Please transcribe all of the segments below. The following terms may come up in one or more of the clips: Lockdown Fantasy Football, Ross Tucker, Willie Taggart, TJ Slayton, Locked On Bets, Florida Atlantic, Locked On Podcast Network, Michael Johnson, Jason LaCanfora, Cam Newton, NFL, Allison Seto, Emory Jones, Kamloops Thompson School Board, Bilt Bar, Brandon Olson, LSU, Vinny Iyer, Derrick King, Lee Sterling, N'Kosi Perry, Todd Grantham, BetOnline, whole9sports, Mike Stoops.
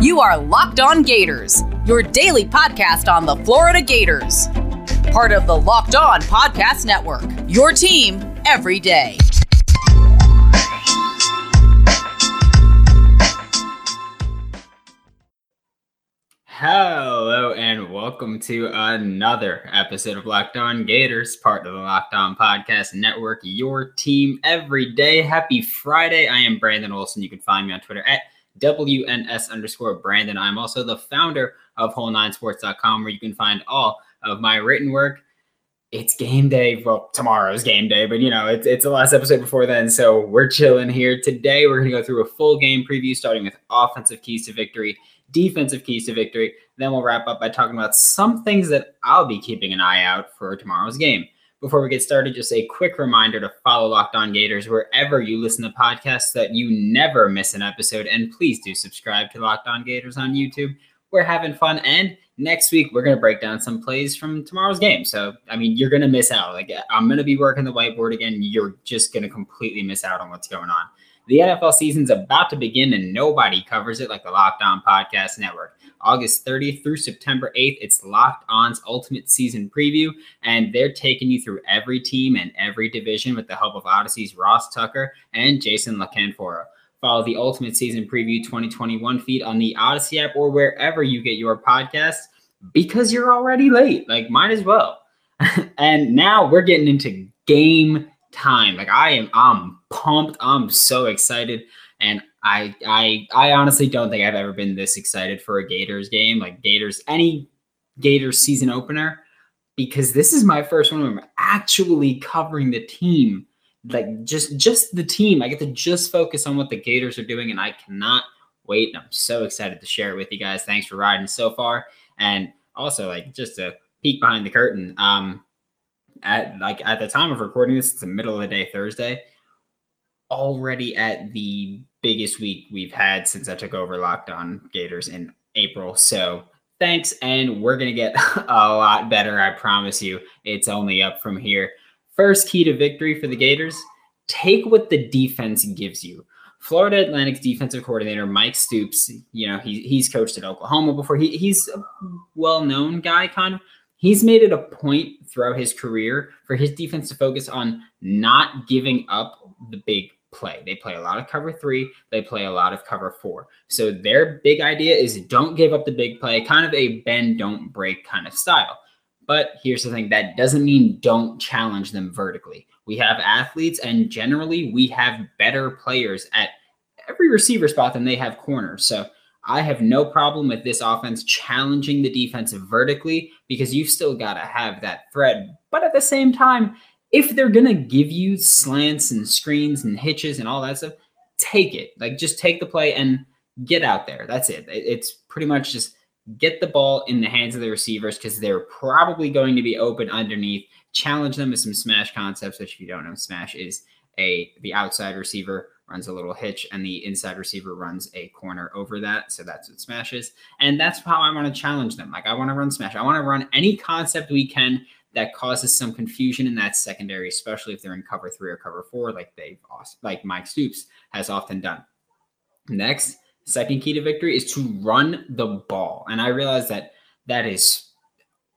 You are Locked On Gators, your daily podcast on the Florida Gators. Part of the Locked On Podcast Network, your team every day. Hello and welcome to another episode of Locked On Gators, part of the Locked On Podcast Network, your team every day. Happy Friday. I am Brandon Olson. You can find me on Twitter at WNS_Brandon. I'm also the founder of whole9sports.com, where you can find all of my written work. It's game day. Well, tomorrow's game day, but you know, it's the last episode before then, so we're chilling here. Today, we're going to go through a full game preview, starting with offensive keys to victory, defensive keys to victory. Then we'll wrap up by talking about some things that I'll be keeping an eye out for tomorrow's game. Before we get started, just a quick reminder to follow Locked On Gators wherever you listen to podcasts so that you never miss an episode. And please do subscribe to Locked On Gators on YouTube. We're having fun. And next week, we're going to break down some plays from tomorrow's game. So, I mean, you're going to miss out. Like, I'm going to be working the whiteboard again. You're just going to completely miss out on what's going on. The NFL season's about to begin, and nobody covers it like the Locked On Podcast Network. August 30th through September 8th, it's Locked On's Ultimate Season Preview, and they're taking you through every team and every division with the help of Odyssey's Ross Tucker and Jason LaCanfora. Follow the Ultimate Season Preview 2021 feed on the Odyssey app or wherever you get your podcasts, because you're already late. Like, might as well. And now we're getting into game time. Like, I'm pumped. I'm so excited. And I honestly don't think I've ever been this excited for a Gators game, like any Gators season opener, because this is my first one where I'm actually covering the team, like just the team. I get to just focus on what the Gators are doing, and I cannot wait. I'm so excited to share it with you guys. Thanks for riding so far. And also, like, just a peek behind the curtain, at the time of recording this, it's the middle of the day Thursday, already at the biggest week we've had since I took over Locked On Gators in April. So thanks, and we're going to get a lot better, I promise you. It's only up from here. First key to victory for the Gators, take what the defense gives you. Florida Atlantic's defensive coordinator, Mike Stoops, you know, he's coached at Oklahoma before. He's a well-known guy, kind of. He's made it a point throughout his career for his defense to focus on not giving up the big play. They play a lot of cover three. They play a lot of cover four. So their big idea is don't give up the big play, kind of a bend, don't break kind of style. But here's the thing. That doesn't mean don't challenge them vertically. We have athletes, and generally we have better players at every receiver spot than they have corners. So I have no problem with this offense challenging the defense vertically, because you've still got to have that threat. But at the same time, if they're going to give you slants and screens and hitches and all that stuff, take it. Like, just take the play and get out there. That's it. It's pretty much just get the ball in the hands of the receivers, because they're probably going to be open underneath. Challenge them with some smash concepts, which, if you don't know, smash is the outside receiver runs a little hitch, and the inside receiver runs a corner over that. So that's what smash is. And that's how I want to challenge them. Like, I want to run smash. I want to run any concept we can that causes some confusion in that secondary, especially if they're in cover three or cover four, like Mike Stoops has often done. Next, second key to victory is to run the ball. And I realize that is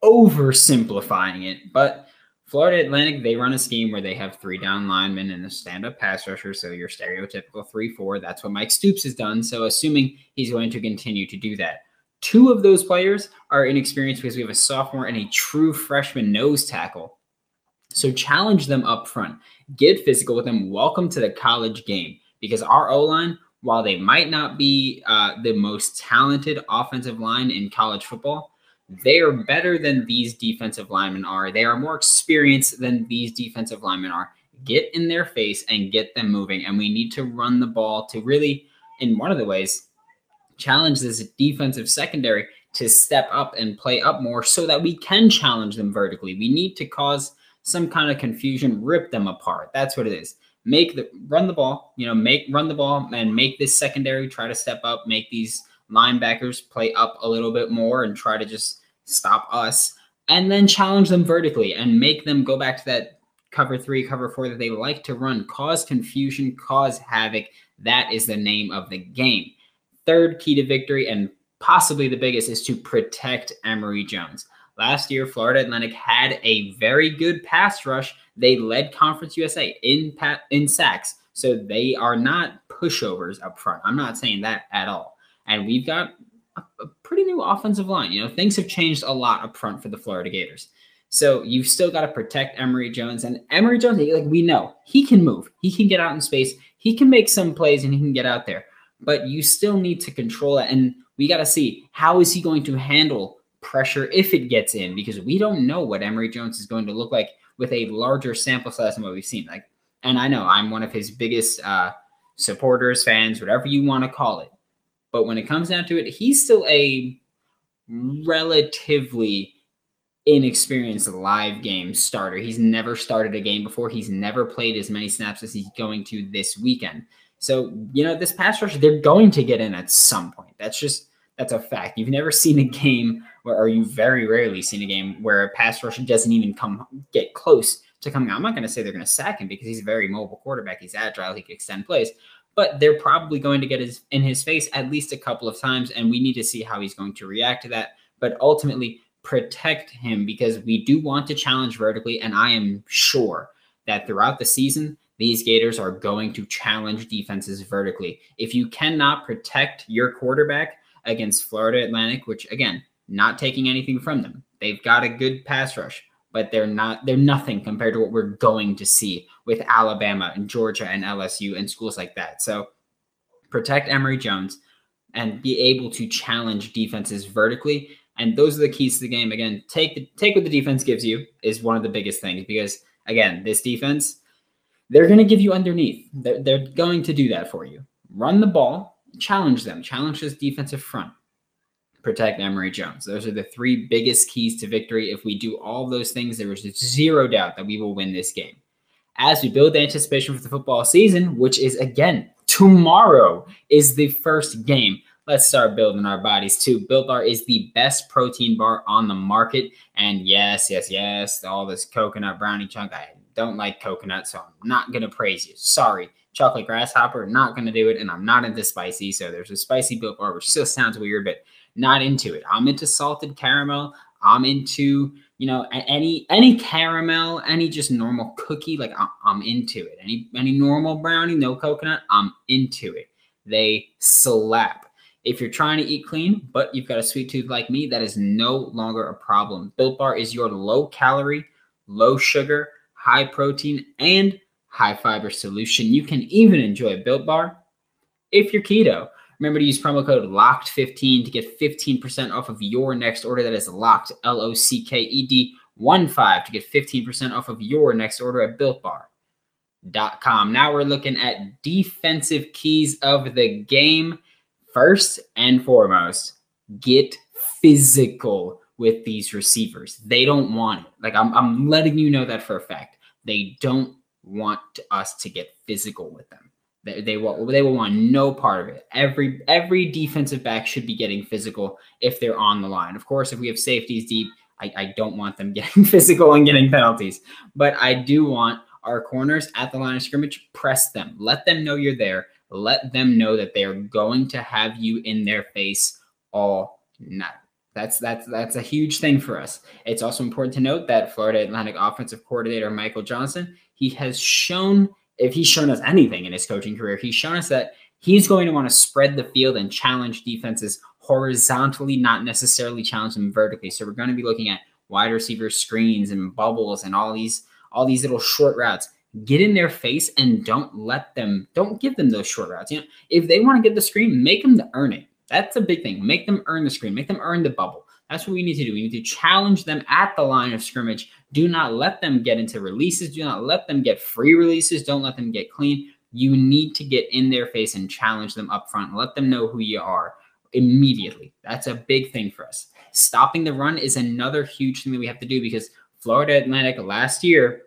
oversimplifying it, but Florida Atlantic, they run a scheme where they have three down linemen and a stand-up pass rusher, so your stereotypical 3-4. That's what Mike Stoops has done, so assuming he's going to continue to do that. Two of those players are inexperienced, because we have a sophomore and a true freshman nose tackle. So challenge them up front. Get physical with them. Welcome to the college game, because our O-line, while they might not be the most talented offensive line in college football, they are better than these defensive linemen are. They are more experienced than these defensive linemen are. Get in their face and get them moving. And we need to run the ball to really, in one of the ways, challenge this defensive secondary to step up and play up more so that we can challenge them vertically. We need to cause some kind of confusion, rip them apart. That's what it is. Run the ball and make this secondary try to step up, make these linebackers play up a little bit more and try to just stop us, and then challenge them vertically and make them go back to that cover three, cover four that they like to run, cause confusion, cause havoc. That is the name of the game. Third key to victory, and possibly the biggest, is to protect Emory Jones. Last year, Florida Atlantic had a very good pass rush. They led Conference USA in sacks, so they are not pushovers up front. I'm not saying that at all. And we've got a pretty new offensive line. You know, things have changed a lot up front for the Florida Gators. So you've still got to protect Emory Jones. And Emory Jones, like we know, he can move. He can get out in space. He can make some plays, and he can get out there. But you still need to control it. And we got to see, how is he going to handle pressure if it gets in? Because we don't know what Emory Jones is going to look like with a larger sample size than what we've seen. Like, and I know I'm one of his biggest supporters, fans, whatever you want to call it. But when it comes down to it, he's still a relatively inexperienced live game starter. He's never started a game before. He's never played as many snaps as he's going to this weekend. So, you know, this pass rush, they're going to get in at some point. That's a fact. You've never seen a game where, or you've very rarely seen a game where a pass rusher doesn't even get close to coming out. I'm not going to say they're going to sack him because he's a very mobile quarterback. He's agile. He can extend plays, but they're probably going to get in his face at least a couple of times. And we need to see how he's going to react to that, but ultimately protect him, because we do want to challenge vertically. And I am sure that throughout the season, these Gators are going to challenge defenses vertically. If you cannot protect your quarterback against Florida Atlantic, which, again, not taking anything from them. They've got a good pass rush, but they're nothing compared to what we're going to see with Alabama and Georgia and LSU and schools like that. So protect Emory Jones and be able to challenge defenses vertically. And those are the keys to the game. Again, take what the defense gives you is one of the biggest things, because, again, this defense, they're going to give you underneath. They're going to do that for you. Run the ball, challenge them, challenge this defensive front, protect Emory Jones. Those are the three biggest keys to victory. If we do all those things, there is zero doubt that we will win this game. As we build the anticipation for the football season, which is, again, tomorrow is the first game, let's start building our bodies too. Bilt Bar is the best protein bar on the market. And yes, all this coconut brownie chunk, I don't like coconut, so I'm not going to praise you. Sorry, chocolate grasshopper, not going to do it, and I'm not into spicy, so there's a spicy Bilt Bar, which still sounds weird, but not into it. I'm into salted caramel. I'm into, you know, any caramel, any just normal cookie, like I'm into it. Any normal brownie, no coconut, I'm into it. They slap. If you're trying to eat clean, but you've got a sweet tooth like me, that is no longer a problem. Bilt Bar is your low-calorie, low-sugar, high protein, and high fiber solution. You can even enjoy Bilt Bar if you're keto. Remember to use promo code LOCKED15 to get 15% off of your next order. That is LOCKED, LOCKED15, to get 15% off of your next order at BiltBar.com. Now we're looking at defensive keys of the game. First and foremost, get physical with these receivers. They don't want it. Like, I'm letting you know that for a fact. They don't want us to get physical with them. They will want no part of it. Every defensive back should be getting physical if they're on the line. Of course, if we have safeties deep, I don't want them getting physical and getting penalties. But I do want our corners at the line of scrimmage, press them. Let them know you're there. Let them know that they are going to have you in their face all night. That's a huge thing for us. It's also important to note that Florida Atlantic offensive coordinator Michael Johnson, he's shown us anything in his coaching career, he's shown us that he's going to want to spread the field and challenge defenses horizontally, not necessarily challenge them vertically. So we're going to be looking at wide receiver screens and bubbles and all these little short routes. Get in their face and don't give them those short routes. You know, if they want to get the screen, make them earn it. That's a big thing. Make them earn the screen. Make them earn the bubble. That's what we need to do. We need to challenge them at the line of scrimmage. Do not let them get into releases. Do not let them get free releases. Don't let them get clean. You need to get in their face and challenge them up front. Let them know who you are immediately. That's a big thing for us. Stopping the run is another huge thing that we have to do, because Florida Atlantic last year,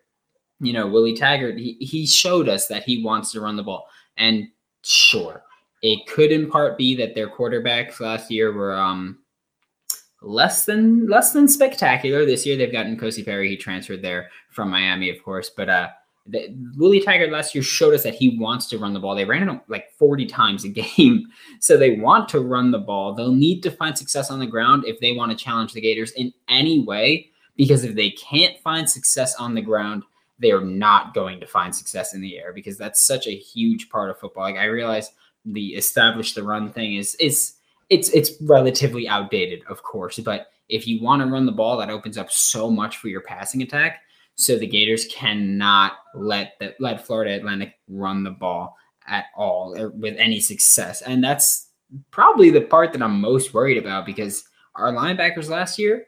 you know, Willie Taggart, he showed us that he wants to run the ball. And sure, it could in part be that their quarterbacks last year were less than spectacular this year. They've got N'Kosi Perry. He transferred there from Miami, of course, but Willie Taggart last year showed us that he wants to run the ball. They ran it like 40 times a game, so they want to run the ball. They'll need to find success on the ground if they want to challenge the Gators in any way, because if they can't find success on the ground, they are not going to find success in the air, because that's such a huge part of football. Like, I realize the establish the run thing is relatively outdated, of course, but if you want to run the ball, that opens up so much for your passing attack. So the Gators cannot let Florida Atlantic run the ball at all or with any success. And that's probably the part that I'm most worried about, because our linebackers last year,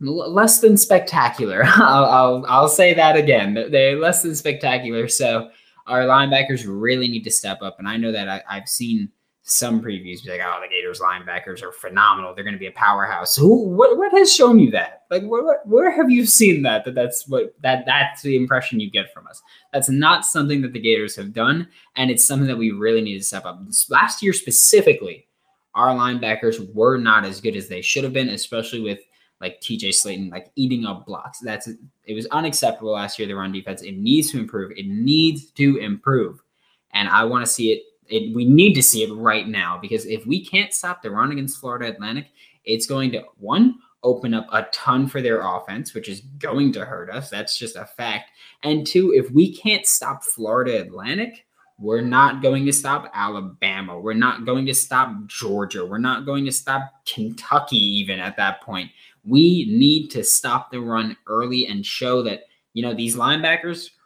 less than spectacular. I'll say that again. They're less than spectacular. So our linebackers really need to step up. And I know that I've seen some previews be like, oh, the Gators linebackers are phenomenal. They're going to be a powerhouse. What has shown you that? Like, where have you seen that's the impression you get from us? That's not something that the Gators have done, and it's something that we really need to step up. Last year specifically, our linebackers were not as good as they should have been, especially with like TJ Slayton, like eating up blocks. It was unacceptable last year. The run defense, it needs to improve. It needs to improve, and I want to see it. We need to see it right now, because if we can't stop the run against Florida Atlantic, it's going to, one, open up a ton for their offense, which is going to hurt us. That's just a fact. And two, if we can't stop Florida Atlantic, we're not going to stop Alabama. We're not going to stop Georgia. We're not going to stop Kentucky even at that point. We need to stop the run early and show that, you know, these linebackers –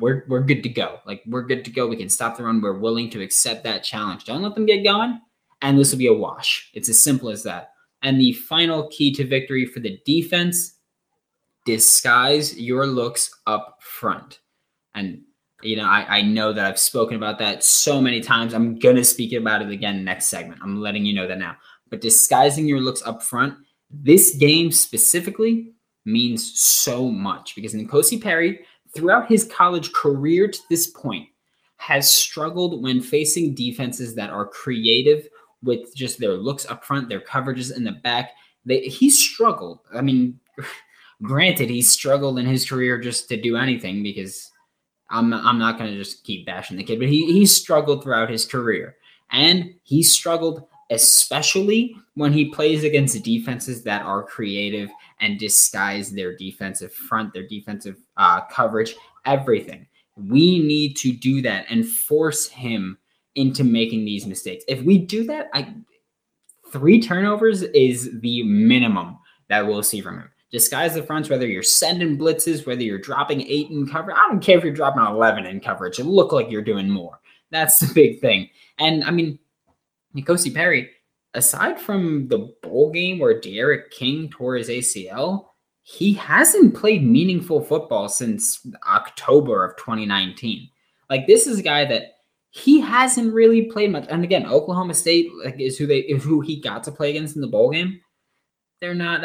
we're good to go. Like, we're good to go. We can stop the run. We're willing to accept that challenge. Don't let them get going, and this will be a wash. It's as simple as that. And the final key to victory for the defense, disguise your looks up front. And, you know, I know that I've spoken about that so many times. I'm going to speak about it again next segment. I'm letting you know that now. But disguising your looks up front, this game specifically means so much, because N'Kosi Perry, throughout his college career to this point, has struggled when facing defenses that are creative with just their looks up front, their coverages in the back. He struggled. I mean, granted, he struggled in his career just to do anything, because I'm not going to just keep bashing the kid, but he struggled throughout his career. And he struggled especially when he plays against defenses that are creative and disguise their defensive front, their defensive coverage, everything. We need to do that and force him into making these mistakes. If we do that, 3 turnovers is the minimum that we'll see from him. Disguise the fronts, whether you're sending blitzes, whether you're dropping 8 in coverage. I don't care if you're dropping 11 in coverage. It'll look like you're doing more. That's the big thing. And, I mean, N'Kosi Perry, aside from the bowl game where Derrick King tore his ACL, he hasn't played meaningful football since October of 2019. Like, this is a guy that he hasn't really played much. And again, Oklahoma State is who he got to play against in the bowl game. They're not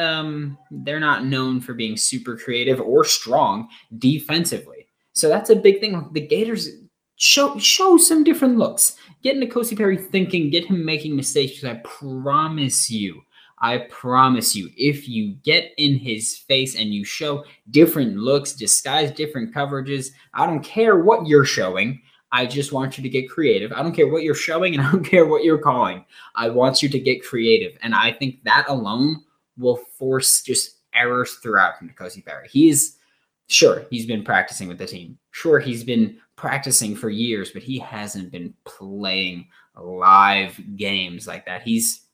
known for being super creative or strong defensively. So that's a big thing. The Gators show some different looks. Get N'Kosi Perry thinking, get him making mistakes, because I promise you, if you get in his face and you show different looks, disguise different coverages, I don't care what you're showing. I just want you to get creative. I don't care what you're showing, and I don't care what you're calling. I want you to get creative. And I think that alone will force just errors throughout from N'Kosi Perry. Sure, he's been practicing with the team. Sure, he's been practicing for years, but he hasn't been playing live games like that. He's,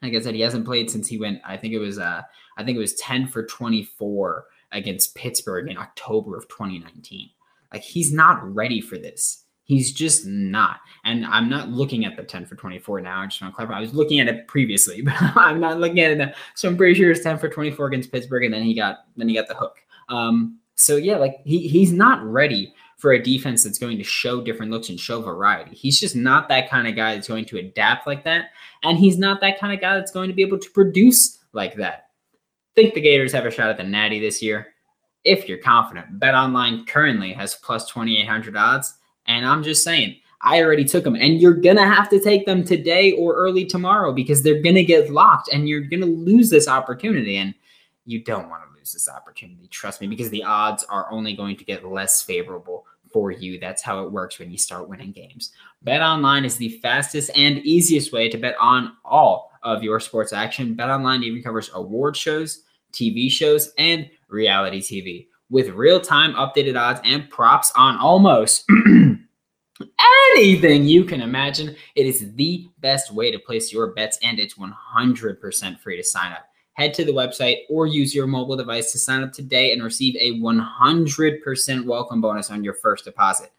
like I said, he hasn't played since he went, I think it was 10 for 24 against Pittsburgh in October of 2019. Like, he's not ready for this. He's just not. And I'm not looking at the 10 for 24 now. I just want to clarify. I was looking at it previously, but I'm not looking at it now. So I'm pretty sure it's 10 for 24 against Pittsburgh, and then he got the hook. So yeah, like he's not ready for a defense that's going to show different looks and show variety. He's just not that kind of guy that's going to adapt like that. And he's not that kind of guy that's going to be able to produce like that. Think the Gators have a shot at the Natty this year? If you're confident, BetOnline currently has plus 2,800 odds. And I'm just saying, I already took them, and you're going to have to take them today or early tomorrow because they're going to get locked and you're going to lose this opportunity. And you don't want to lose this opportunity. Trust me, because the odds are only going to get less favorable for you. That's how it works when you start winning games. BetOnline is the fastest and easiest way to bet on all of your sports action. BetOnline even covers award shows, TV shows, and reality TV with real-time updated odds and props on almost anything you can imagine. It is the best way to place your bets, and it's 100% free to sign up. Head to the website or use your mobile device to sign up today and receive a 100% welcome bonus on your first deposit.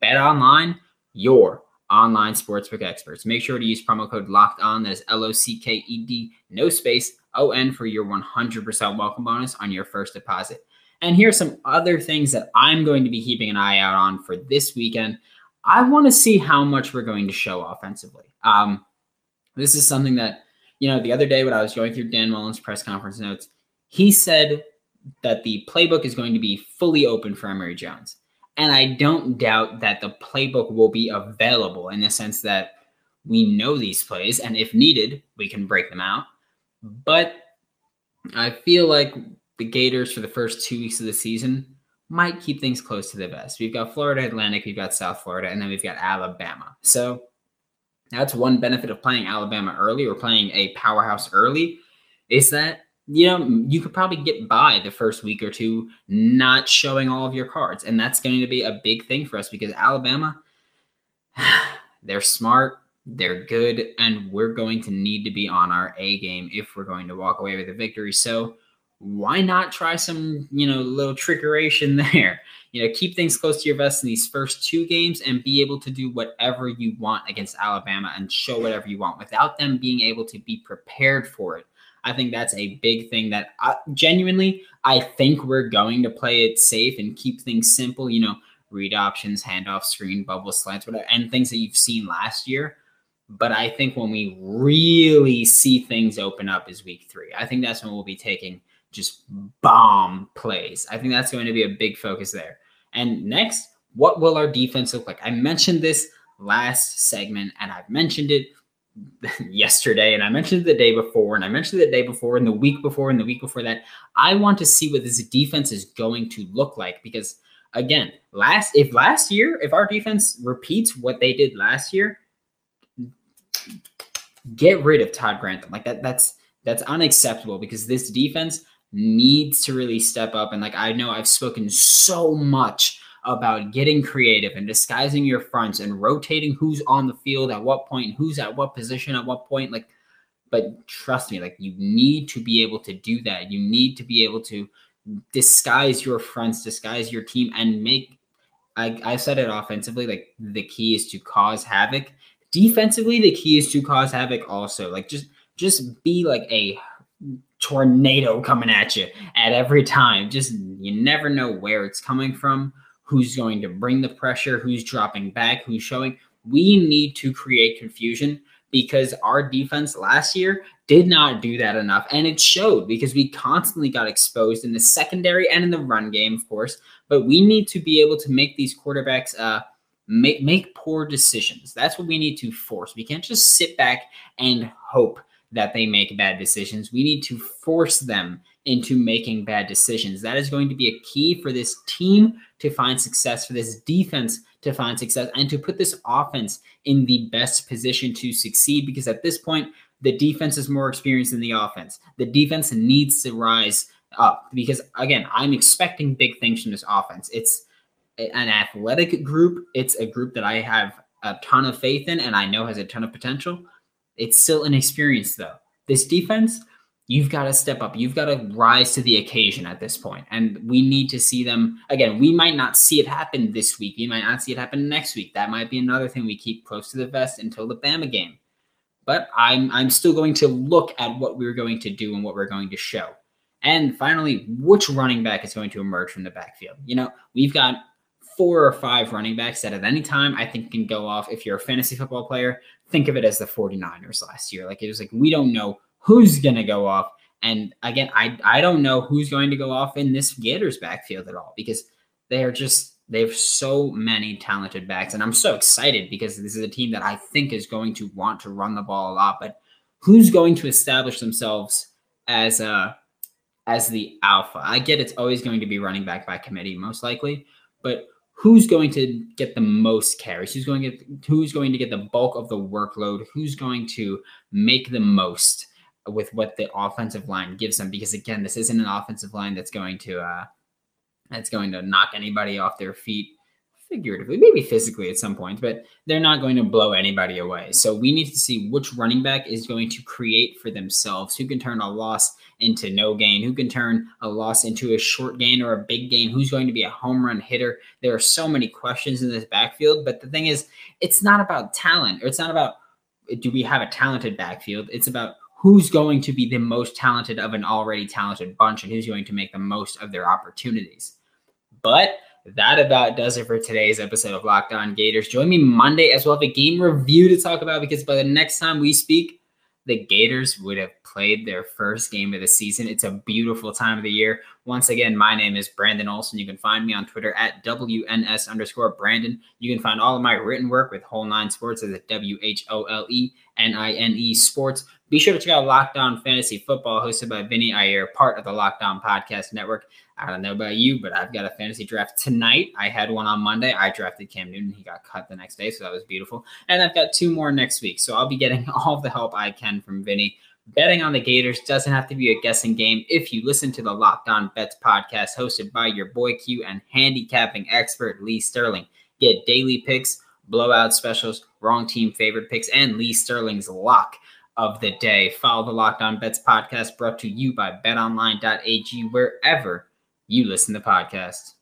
Bet online, your online sportsbook experts. Make sure to use promo code LOCKEDON, that is LOCKED, no space, ON, for your 100% welcome bonus on your first deposit. And here's some other things that I'm going to be keeping an eye out on for this weekend. I want to see how much we're going to show offensively. This is something that, you know, the other day when I was going through Dan Mullen's press conference notes, he said that the playbook is going to be fully open for Emory Jones. And I don't doubt that the playbook will be available in the sense that we know these plays, and if needed, we can break them out. But I feel like the Gators for the first 2 weeks of the season might keep things close to the vest. We've got Florida Atlantic, we've got South Florida, and then we've got Alabama. So that's one benefit of playing Alabama early or playing a powerhouse early is that, you know, you could probably get by the first week or two not showing all of your cards. And that's going to be a big thing for us because Alabama, they're smart, they're good, and we're going to need to be on our A game if we're going to walk away with a victory. So why not try some, you know, little trickeration there? You know, keep things close to your vest in these first two games and be able to do whatever you want against Alabama and show whatever you want without them being able to be prepared for it. I think that's a big thing that I think we're going to play it safe and keep things simple, you know, read options, handoff, screen, bubble, slants, whatever, and things that you've seen last year. But I think when we really see things open up is week 3. I think that's when we'll be taking just bomb plays. I think that's going to be a big focus there. And next, what will our defense look like? I mentioned this last segment, and I've mentioned it yesterday, and I mentioned it the day before, and I mentioned it the day before, and the week before, and the week before that. I want to see what this defense is going to look like because, again, if our defense repeats what they did last year, get rid of Todd Grantham. Like that's unacceptable because this defense needs to really step up. And like, I know I've spoken so much about getting creative and disguising your fronts and rotating who's on the field at what point, who's at what position at what point. Like, but trust me, like you need to be able to do that. You need to be able to disguise your fronts, disguise your team, and I said it offensively, like the key is to cause havoc. Defensively, the key is to cause havoc also. Like just be like a tornado coming at you at every time. Just you never know where it's coming from, who's going to bring the pressure, who's dropping back, who's showing. We need to create confusion because our defense last year did not do that enough. And it showed because we constantly got exposed in the secondary and in the run game, of course. But we need to be able to make these quarterbacks make poor decisions. That's what we need to force. We can't just sit back and hope that they make bad decisions. We need to force them into making bad decisions. That is going to be a key for this team to find success, for this defense to find success, and to put this offense in the best position to succeed, because at this point, the defense is more experienced than the offense. The defense needs to rise up because, again, I'm expecting big things from this offense. It's an athletic group. It's a group that I have a ton of faith in and I know has a ton of potential. It's still inexperienced, though. This defense, you've got to step up. You've got to rise to the occasion at this point. And we need to see them. Again, we might not see it happen this week. We might not see it happen next week. That might be another thing we keep close to the vest until the Bama game. But I'm still going to look at what we're going to do and what we're going to show. And finally, which running back is going to emerge from the backfield? You know, we've got 4 or 5 running backs that at any time I think can go off. If you're a fantasy football player, think of it as the 49ers last year. Like it was like, we don't know who's going to go off. And again, I don't know who's going to go off in this Gators backfield at all because they are just They have so many talented backs, and I'm so excited because this is a team that I think is going to want to run the ball a lot, but who's going to establish themselves as the alpha? I get it's always going to be running back by committee, most likely, but who's going to get the most carries? Who's going to get the bulk of the workload? Who's going to make the most with what the offensive line gives them? Because again, this isn't an offensive line that's going to knock anybody off their feet, figuratively, maybe physically at some point, but they're not going to blow anybody away. So we need to see which running back is going to create for themselves, who can turn a loss into no gain, who can turn a loss into a short gain or a big gain, who's going to be a home run hitter. There are so many questions in this backfield, but the thing is, it's not about talent, or it's not about do we have a talented backfield. It's about who's going to be the most talented of an already talented bunch and who's going to make the most of their opportunities. But that about does it for today's episode of Locked On Gators. Join me Monday as we'll have a game review to talk about, because by the next time we speak, the Gators would have played their first game of the season. It's a beautiful time of the year. Once again, my name is Brandon Olson. You can find me on Twitter at WNS_Brandon. You can find all of my written work with whole9sports as at WHOLENINE Sports. Be sure to check out Lockdown Fantasy Football, hosted by Vinny Iyer, part of the Lockdown Podcast Network. I don't know about you, but I've got a fantasy draft tonight. I had one on Monday. I drafted Cam Newton. He got cut the next day, so that was beautiful. And I've got two more next week, so I'll be getting all the help I can from Vinny. Betting on the Gators doesn't have to be a guessing game if you listen to the Locked On Bets podcast, hosted by your boy Q and handicapping expert Lee Sterling. Get daily picks, blowout specials, wrong team favorite picks, and Lee Sterling's lock of the day. Follow the Locked On Bets podcast, brought to you by betonline.ag, wherever you listen to podcasts.